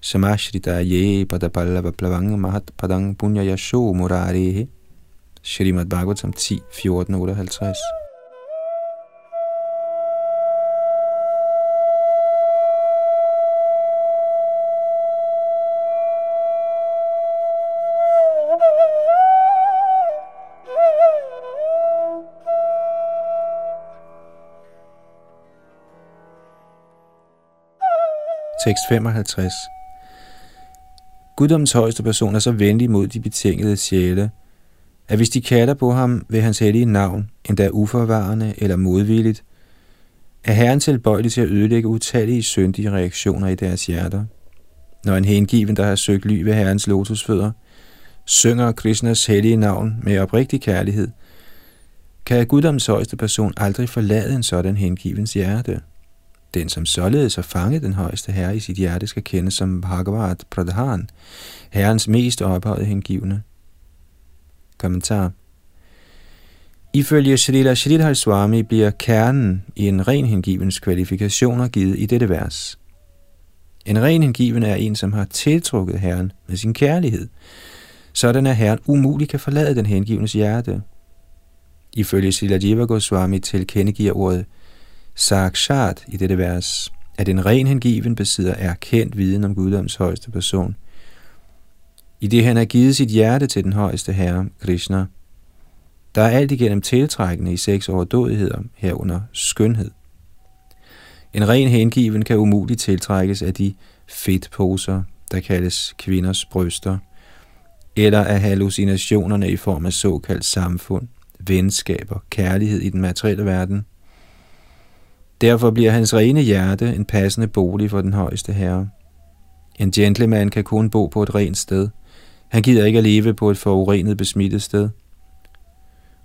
Samashrita ye padapallava plavang mahat padang punya yasho murarehe. Srimad Bhagavatam ti, fjorten til otteoghalvtreds. Tekst femoghalvtreds. Guddommens højeste person er så venlig mod de betingede sjæle, at hvis de kalder på ham ved hans hellige navn, endda uforvarende eller modvilligt, er herren tilbøjelig til at ødelægge utallige syndige reaktioner i deres hjerter. Når en hengiven, der har søgt ly ved herrens lotusfødder, synger Krishnas hellige navn med oprigtig kærlighed, kan Guddommens højeste person aldrig forlade en sådan hengivens hjerte. Den, som således har fanget den højeste herre i sit hjerte, skal kendes som Bhagavat Pradhan, herrens mest ophøjede hengivne. Kommentar. Ifølge Shrila Sridhar Swami bliver kernen i en ren hengivens kvalifikationer givet i dette vers. En ren hengiven er en, som har tiltrukket herren med sin kærlighed. Sådan er herren umuligt kan forlade den hengivens hjerte. Ifølge Shrila Jiva Goswami tilkendegiver ordet Sakshat i dette vers, at en ren hengiven besidder erkendt viden om guddoms højeste person, i det han har givet sit hjerte til den højeste herre, Krishna. Der er alt igennem tiltrækkende i seks overdådigheder, herunder skønhed. En ren hengiven kan umuligt tiltrækkes af de fedtposer, der kaldes kvinders bryster, eller af hallucinationerne i form af såkaldt samfund, venskaber, kærlighed i den materielle verden. Derfor bliver hans rene hjerte en passende bolig for den højeste herre. En gentleman kan kun bo på et rent sted. Han gider ikke at leve på et forurenet, besmittet sted.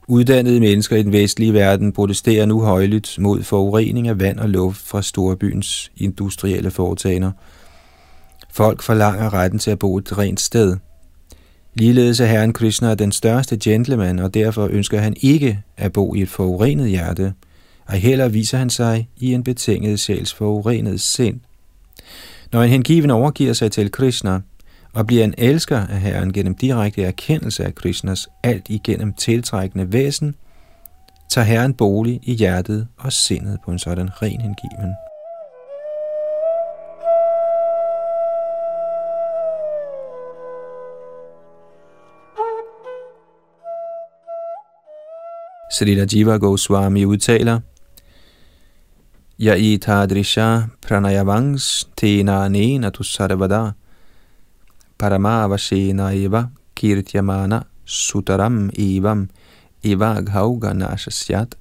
Uddannede mennesker i den vestlige verden protesterer nu højlydt mod forurening af vand og luft fra storbyens industrielle foretagender. Folk forlanger retten til at bo et rent sted. Ligeledes er herren Krishna den største gentleman, og derfor ønsker han ikke at bo i et forurenet hjerte, og heller viser han sig i en betinget sjæls forurenet sind. Når en hengiven overgiver sig til Krishna og bliver en elsker af herren gennem direkte erkendelse af Krishnas alt igennem tiltrækkende væsen, tager herren bolig i hjertet og sindet på en sådan ren hengiven. Srila Jiva Goswami udtaler: Yai tadrisha pranayavangs tena nena tu sarvada paramavasena eva kirtyamana sutaram evam evaghauga nashasyat.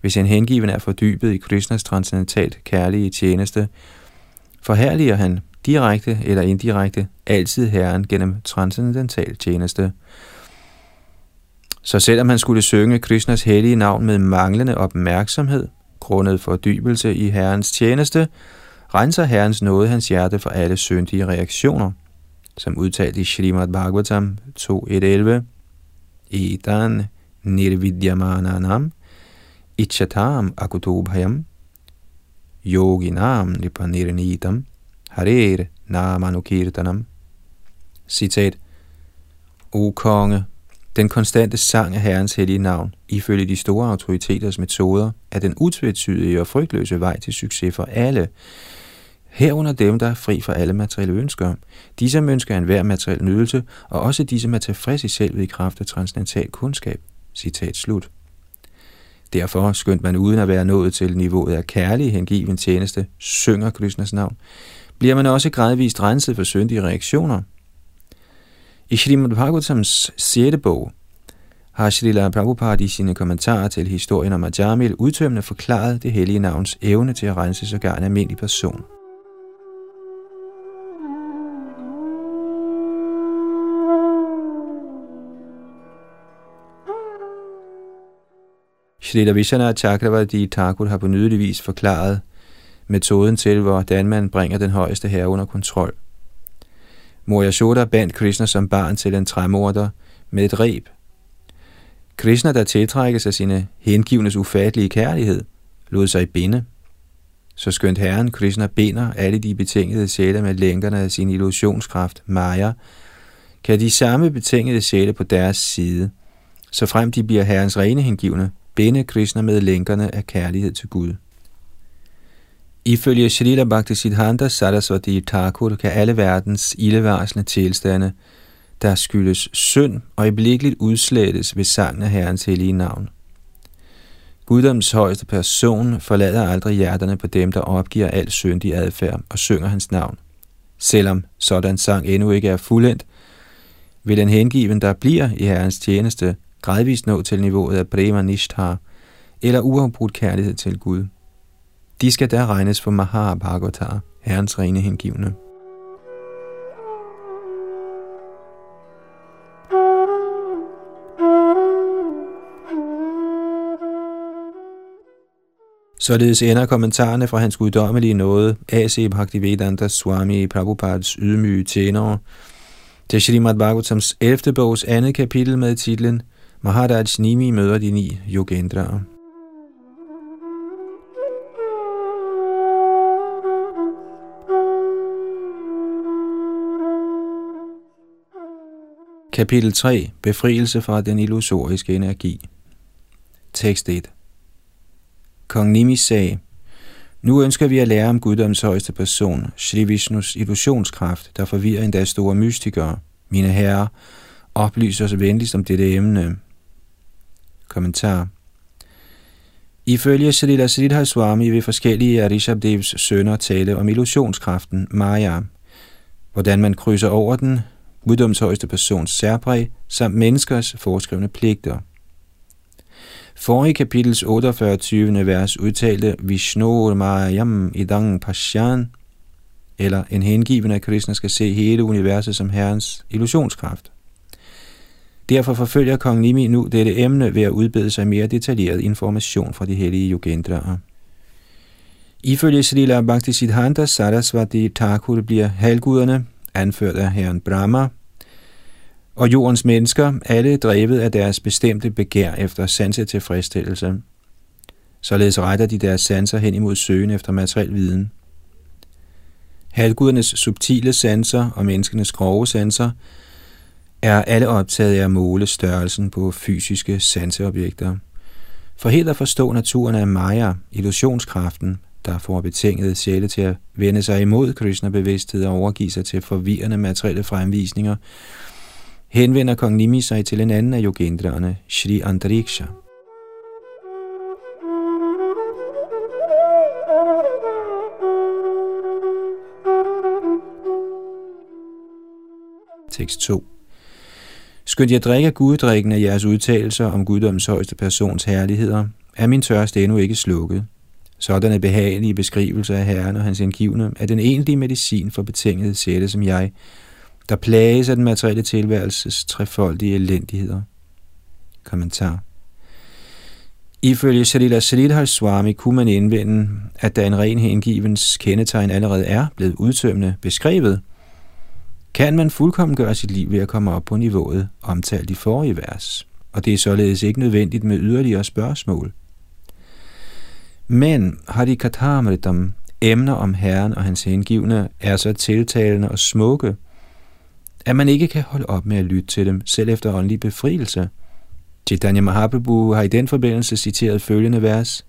Hvis en hengiven er fordybet i Krishnas transcendentalt kærlige tjeneste, forherliger han direkte eller indirekte altid herren gennem transcendental tjeneste. Så selvom han skulle synge Krishnas hellige navn med manglende opmærksomhed, grundet fordybelse i herrens tjeneste, renser herrens nåde hans hjerte for alle syndige reaktioner, som udtalt i Srimad Bhagavatam to elleve. Edan nirvidyamananam ichatam akutobhayam yoginam nipanirnitam harer namanukirtanam. Citat: O konge, den konstante sang af herrens hellige navn, ifølge de store autoriteters metoder, er den utvetydige og frygtløse vej til succes for alle, herunder dem, der er fri for alle materielle ønsker. De, som ønsker enhver materiel nydelse, og også de, som er tilfreds i selvet i kraft af transcendental kundskab. Citat slut. Derfor, skønt man uden at være nået til niveauet af kærlig hengiven tjeneste, synger Krishnas navn, bliver man også gradvist renset for syndige reaktioner. I Srimad Bhagavatams sjette bog har Srila Prabhupada i sine kommentarer til historien om Ajamil udtømmende forklaret det hellige navns evne til at rense sågar en almindelig person. Shrila Vishvanatha Chakravarti Thakur har på nydelig vis forklaret metoden til, hvordan man bringer den højeste herre under kontrol. Mor Yashoda bandt Krishna som barn til en træmorder med et reb. Krishna, der tiltrækkes af sine hengivnes ufattelige kærlighed, lod sig binde. Så skønt herren Krishna binder alle de betingede sjæle med lænkerne af sin illusionskraft, Maya, kan de samme betingede sjæle på deres side, så frem de bliver herrens rene hengivne, binde Krishna med lænkerne af kærlighed til Gud. Ifølge Srila Bhaktisiddhanta Sarasvati Thakur kan alle verdens ildevarslende tilstande, der skyldes synd, øjeblikkeligt udslettes ved sangen af herrens hellige navn. Guddoms højeste person forlader aldrig hjerterne på dem, der opgiver al syndig adfærd og synger hans navn. Selvom sådan sang endnu ikke er fuldendt, vil den hengiven, der bliver i herrens tjeneste, gradvist nå til niveauet af prema nishtha, eller uafbrudt kærlighed til Gud. De skal der regnes for Mahabhagavatar, herrens rene hengivne. Således ender kommentarerne fra hans guddommelige nåde, A C Bhaktivedanta Swami Prabhupads ydmyge tjenere, til Srimad Bhagavatams ellevte bogs andet kapitel med titlen Maharaj Nimi møder de ni Yogendraer. Kapitel tre. Befrielse fra den illusoriske energi. Tekst et. Kong Nimi sagde: Nu ønsker vi at lære om Guddoms højeste person, Shri Vishnus illusionskraft, der forvirrer endda store mystikere. Mine herrer, oplys os venligst om dette emne. Kommentar. Ifølge Shrila Sridhar Swami vil forskellige af Rishabdevs sønner tale om illusionskraften Maya, hvordan man krydser over den, Guddoms højeste persons særpræg, samt menneskers foreskrevne pligter. Forrige kapitels otteogfyrre tyvende vers udtalte Vishnu Mayam Idang Pasyan, eller en hengiven af Krishna skal se hele universet som Herrens illusionskraft. Derfor forfølger kong Nimi nu dette emne ved at udbede sig mere detaljeret information fra de hellige Yogendraer. Ifølge Srila Bhaktisiddhanta Sarasvati Thakur bliver halvguderne, anført af herren Brahma, og jordens mennesker, alle drevet af deres bestemte begær efter sansetilfredsstillelse. Således retter de deres sanser hen imod søgen efter materiel viden. Halvgudernes subtile sanser og menneskenes grove sanser er alle optaget af at måle størrelsen på fysiske sanseobjekter, for helt at forstå naturen af Maya, illusionskraften, der får betingede sjæle til at vende sig imod Krishna bevidsthed og overgive sig til forvirrende materielle fremvisninger, henvender kong Nimi sig til en anden af yogendraerne, Shri Antariksha. Tekst to. Skønt jeg drikker guddrikken af jeres udtalelser om guddoms højeste persons herligheder, er min tørst endnu ikke slukket. Sådanne behagelige beskrivelser af Herren og hans indgivne er den egentlige medicin for betingede sjæle som jeg, der plages af den materielle tilværelses trefoldige elendigheder. Kommentar. Ifølge Srila Sridhar Swami kunne man indvende, at da en ren hengivens kendetegn allerede er blevet udtømmende beskrevet, kan man fuldkommen gøre sit liv ved at komme op på niveauet omtalt i forrige vers, og det er således ikke nødvendigt med yderligere spørgsmål. Men Harikathamritam, emner om Herren og hans hengivne, er så tiltalende og smukke, at man ikke kan holde op med at lytte til dem, selv efter åndelig befrielse. Chaitanya Mahaprabhu har i den forbindelse citeret følgende vers: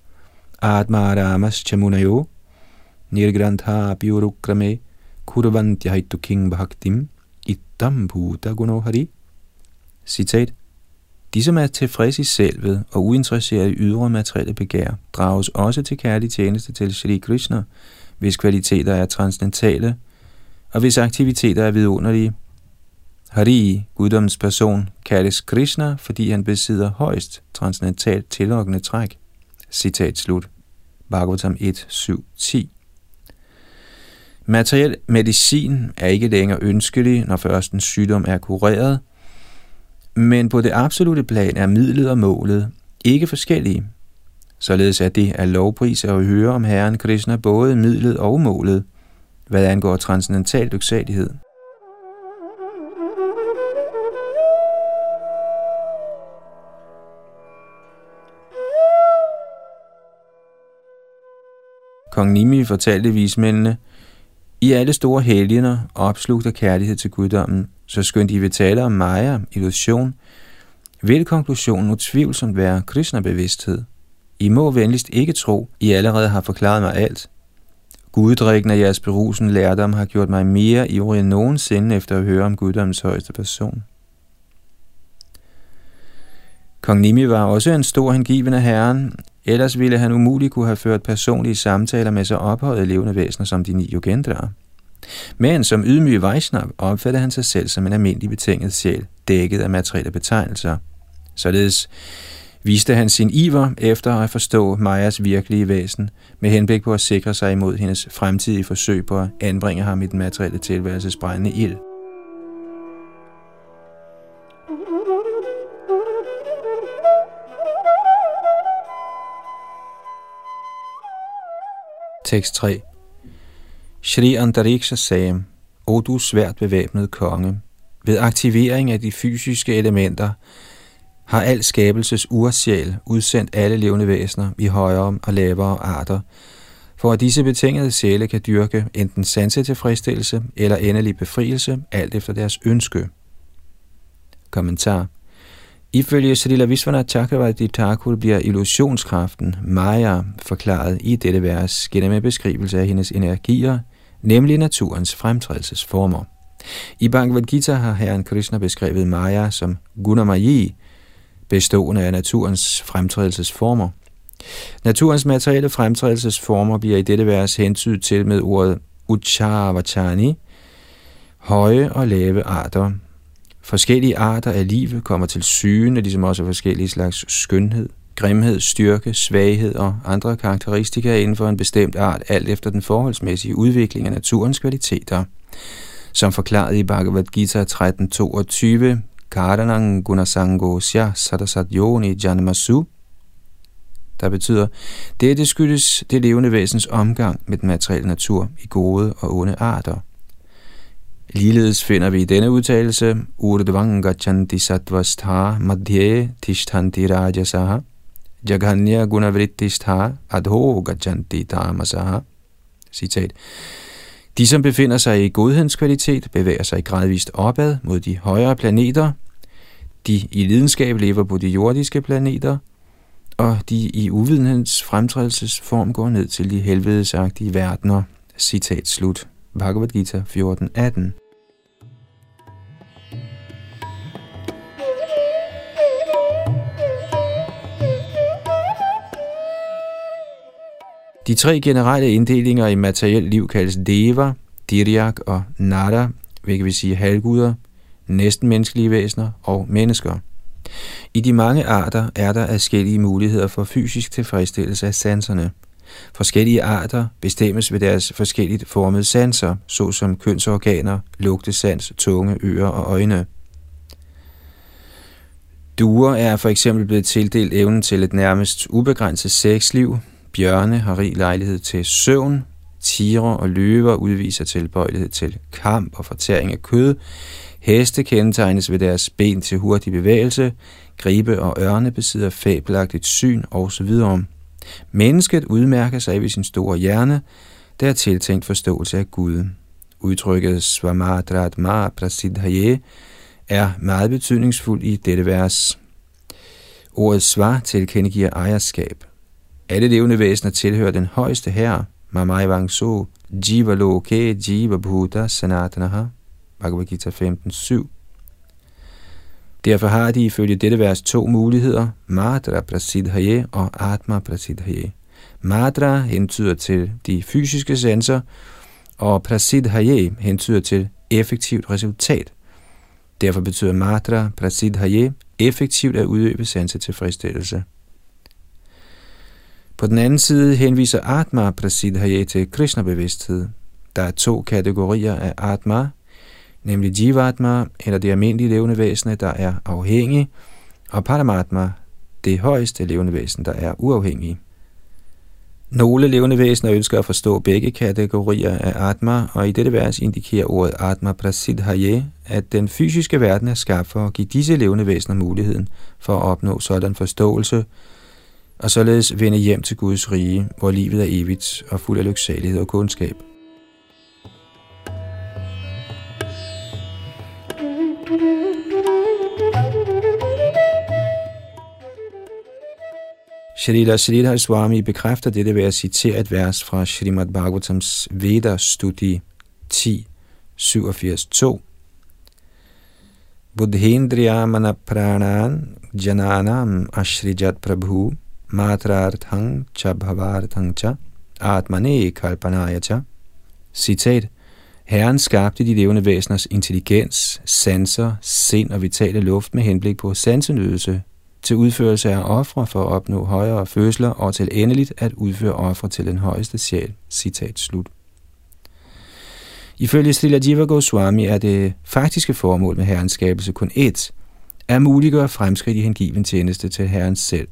Atma Ramas Chamunayo, Nirgrantha Biurukrame, Kurvantyahitu King Bhaktim, Iddambhuta Gunohari. Citat: De, som er tilfredse i selvet og uinteresserede i ydre materielle begær, drages også til kærlig tjeneste til Shri Krishna, hvis kvaliteter er transcendentale, og hvis aktiviteter er vidunderlige. Hari, guddoms person, kaldes Krishna, fordi han besidder højst transcendentalt tillokkende træk. Citat slut. Bhagavatam et syv ti. Materiel medicin er ikke længere ønskelig, når først en sygdom er kureret, men på det absolute plan er midlet og målet ikke forskellige. Således er det at lovprise og høre om Herren Krishna både midlet og målet, hvad angår transcendental lyksalighed. Kong Nimi fortalte vismændene: I alle store helgener opslugt af kærlighed til guddommen, så skønt I vil tale om Maya, illusion, vil konklusionen utvivlsomt være Krishna-bevidsthed. I må venligst ikke tro, I allerede har forklaret mig alt. Guddrikken af jeres berusen lærdom har gjort mig mere ivrig end nogensinde efter at høre om guddommens højeste person. Kong Nimi var også en stor hengiven af Herren, ellers ville han umuligt kunne have ført personlige samtaler med så ophøjede levende væsener som de ni Yogendraer. Men som ydmyg Vaishnava opfattede han sig selv som en almindelig betinget sjæl, dækket af materielle betegnelser. Således viste han sin iver efter at forstå Mayas virkelige væsen, med henblik på at sikre sig imod hendes fremtidige forsøg på at anbringe ham i den materielle tilværelses brændende ild. Tekst tre. Shri Antariksha sagde: O du svært bevæbnet konge, ved aktivering af de fysiske elementer har al skabelses ursjæl udsendt alle levende væsener i højere og lavere arter, for at disse betingede sjæle kan dyrke enten sansetilfredsstillelse eller endelig befrielse, alt efter deres ønske. Kommentar. Ifølge Shrila Vishvanatha Chakravarti Thakur bliver illusionskraften Maya forklaret i dette vers gennem en beskrivelse af hendes energier, nemlig naturens fremtrædelsesformer. I Bhagavad Gita har herren Krishna beskrevet Maya som Gunamayi, bestående af naturens fremtrædelsesformer. Naturens materielle fremtrædelsesformer bliver i dette vers hentydet til med ordet Uchavachani, høje og lave arter. Forskellige arter af liv kommer til syne, ligesom også forskellige slags skønhed, grimhed, styrke, svaghed og andre karakteristika inden for en bestemt art, alt efter den forholdsmæssige udvikling af naturens kvaliteter. Som forklaret i Bhagavad Gita tretten toogtyve, Karanang Gunasangosya Sadasadyoni Janamasu, der betyder, dette skyldes det levende væsens omgang med den materielle natur i gode og onde arter. Ligeledes finder vi i denne udtalelse Urdvanga Chanti Sattvastha Madhye Tishtanti Rajasaha Jaganya Gunavrittistha Adhoga Chanti Damasaha. Citat. De, som befinder sig i godhedens kvalitet, bevæger sig gradvist opad mod de højere planeter. De i lidenskab lever på de jordiske planeter, og de i uvidenhedens fremtrædelsesform går ned til de helvedesagtige verdener. Citat slut. Bhagavad Gita fjorten atten. De tre generelle inddelinger i materielt liv kaldes Deva, Diryak og Nara, hvilket vil sige halvguder, næsten menneskelige væsener og mennesker. I de mange arter er der forskellige muligheder for fysisk tilfredsstillelse af sanserne. Forskellige arter bestemmes ved deres forskelligt formede sanser, såsom kønsorganer, lugtesans, tunge, ører og øjne. Duer er for eksempel blevet tildelt evnen til et nærmest ubegrænset sexliv, bjørne har rig lejlighed til søvn, tigre og løver udviser tilbøjelighed til kamp og fortæring af kød, heste kendetegnes ved deres ben til hurtig bevægelse, gribe og ørne besidder fabelagtigt syn osv. Mennesket udmærker sig ved sin store hjerne, der er tiltænkt forståelse af Gud. Udtrykket Svamadratma Prasidhaye er meget betydningsfuldt i dette vers. Ordet svar tilkendegiver ejerskab. Alle levende væsener tilhører den højeste herre, Mamai Vangso, Jiva Loke, Jiva Bhuta, Sanatanaha, Bhagavad Gita femten syv. Derfor har de ifølge dette vers to muligheder, Madra Prasidhaye og Atma Prasidhaye. Madra hentyder til de fysiske sanser, og Prasidhaye hentyder til effektivt resultat. Derfor betyder Madra Prasidhaye effektivt at udøve sanser til tilfredsstillelse. På den anden side henviser Atma Prasidhaye til Krishna bevidsthed. Der er to kategorier af Atma, nemlig Jivatma, eller det almindelige levende væsen, der er afhængig, og Paramatma, det højeste levende væsen, der er uafhængig. Nogle levende væsener ønsker at forstå begge kategorier af Atma, og i dette vers indikerer ordet Atma Prasidhaye, at den fysiske verden er skabt for at give disse levende væsener muligheden for at opnå sådan forståelse, og således vende hjem til Guds rige, hvor livet er evigt og fuld af lyksalighed og kundskab. Shrila Sridhar Swami bekræfter dette ved at citere et vers fra Srimad Bhagavatams Veda Studi ti syvogfirs to. Buddhendriya manapranan jananam ashriyat prabhu matrarthang cha bhavarthang cha atmane kalpanaya cha. Citat. Herren skabte de levende væseners intelligens, sanser, sind og vitale luft med henblik på sansenydelse, til udførelse af ofre for at opnå højere følelser og til endeligt at udføre ofre til den højeste sjæl. Citat slut. Ifølge Shrila Jiva Goswami er det faktiske formål med herrens skabelse kun ét, at muliggøre fremskridt i hengiven tjeneste til herren selv.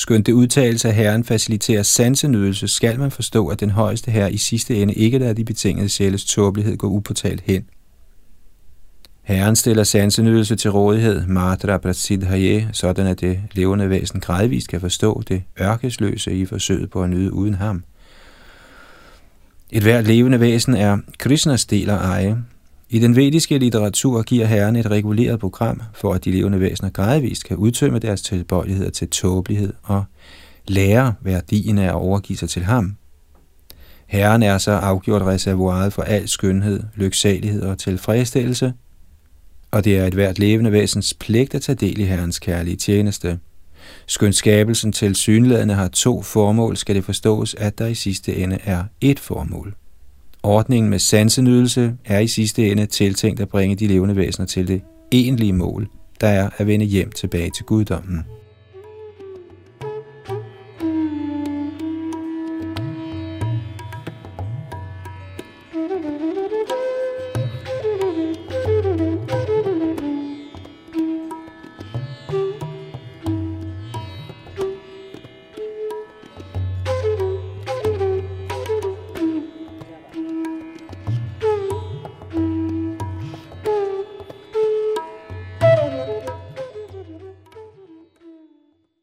Skønt det udtalelse af Herren faciliterer sansenydelse, skal man forstå, at den højeste Herre i sidste ende ikke lader de betingede sjæles tåbelighed gå upåtalt hen. Herren stiller sansenydelse til rådighed, matra prasidhaye, sådan at det levende væsen gradvist kan forstå det ørkesløse i forsøget på at nyde uden ham. Et hvert levende væsen er Krishnas del og eje. I den vediske litteratur giver Herren et reguleret program, for at de levende væsener gradvist kan udtømme deres tilbøjeligheder til tåbelighed og lære værdien af at overgive sig til ham. Herren er så afgjort reservoiret for al skønhed, lyksalighed og tilfredsstillelse, og det er et hvert levende væsens pligt at tage del i Herrens kærlige tjeneste. Skønt skabelsen til tilsyneladende har to formål, skal det forstås, at der i sidste ende er ét formål. Ordningen med sansenydelse er i sidste ende tiltænkt at bringe de levende væsener til det egentlige mål, der er at vende hjem tilbage til guddommen.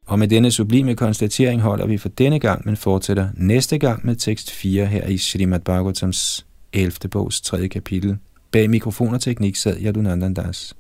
Og med denne sublime konstatering holder vi for denne gang, men fortsætter næste gang med tekst fire her i Srimad Bhagavatams ellevte bogs tredje kapitel. Bag mikrofon og teknik sad Yadunandandas.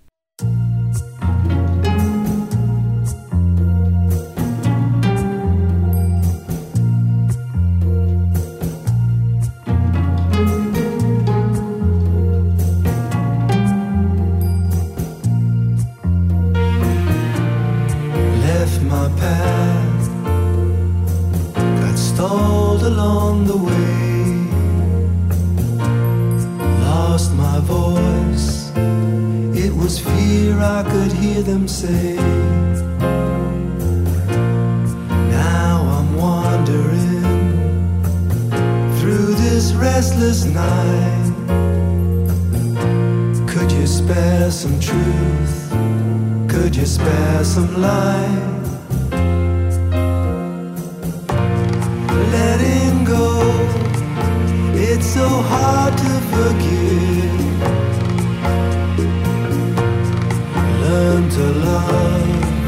To love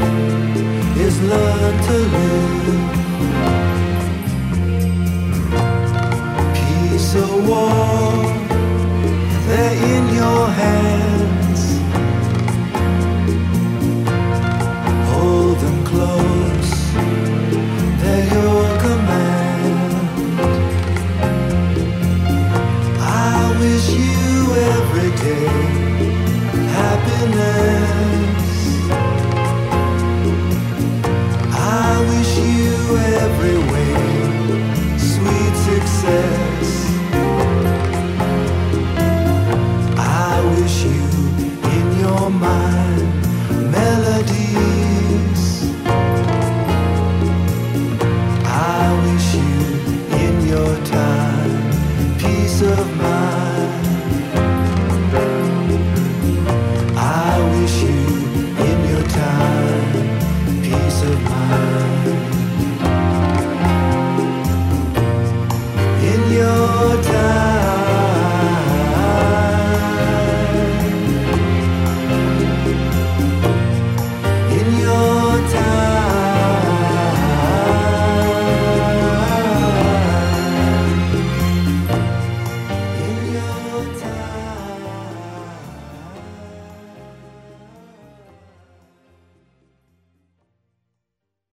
is learn to live.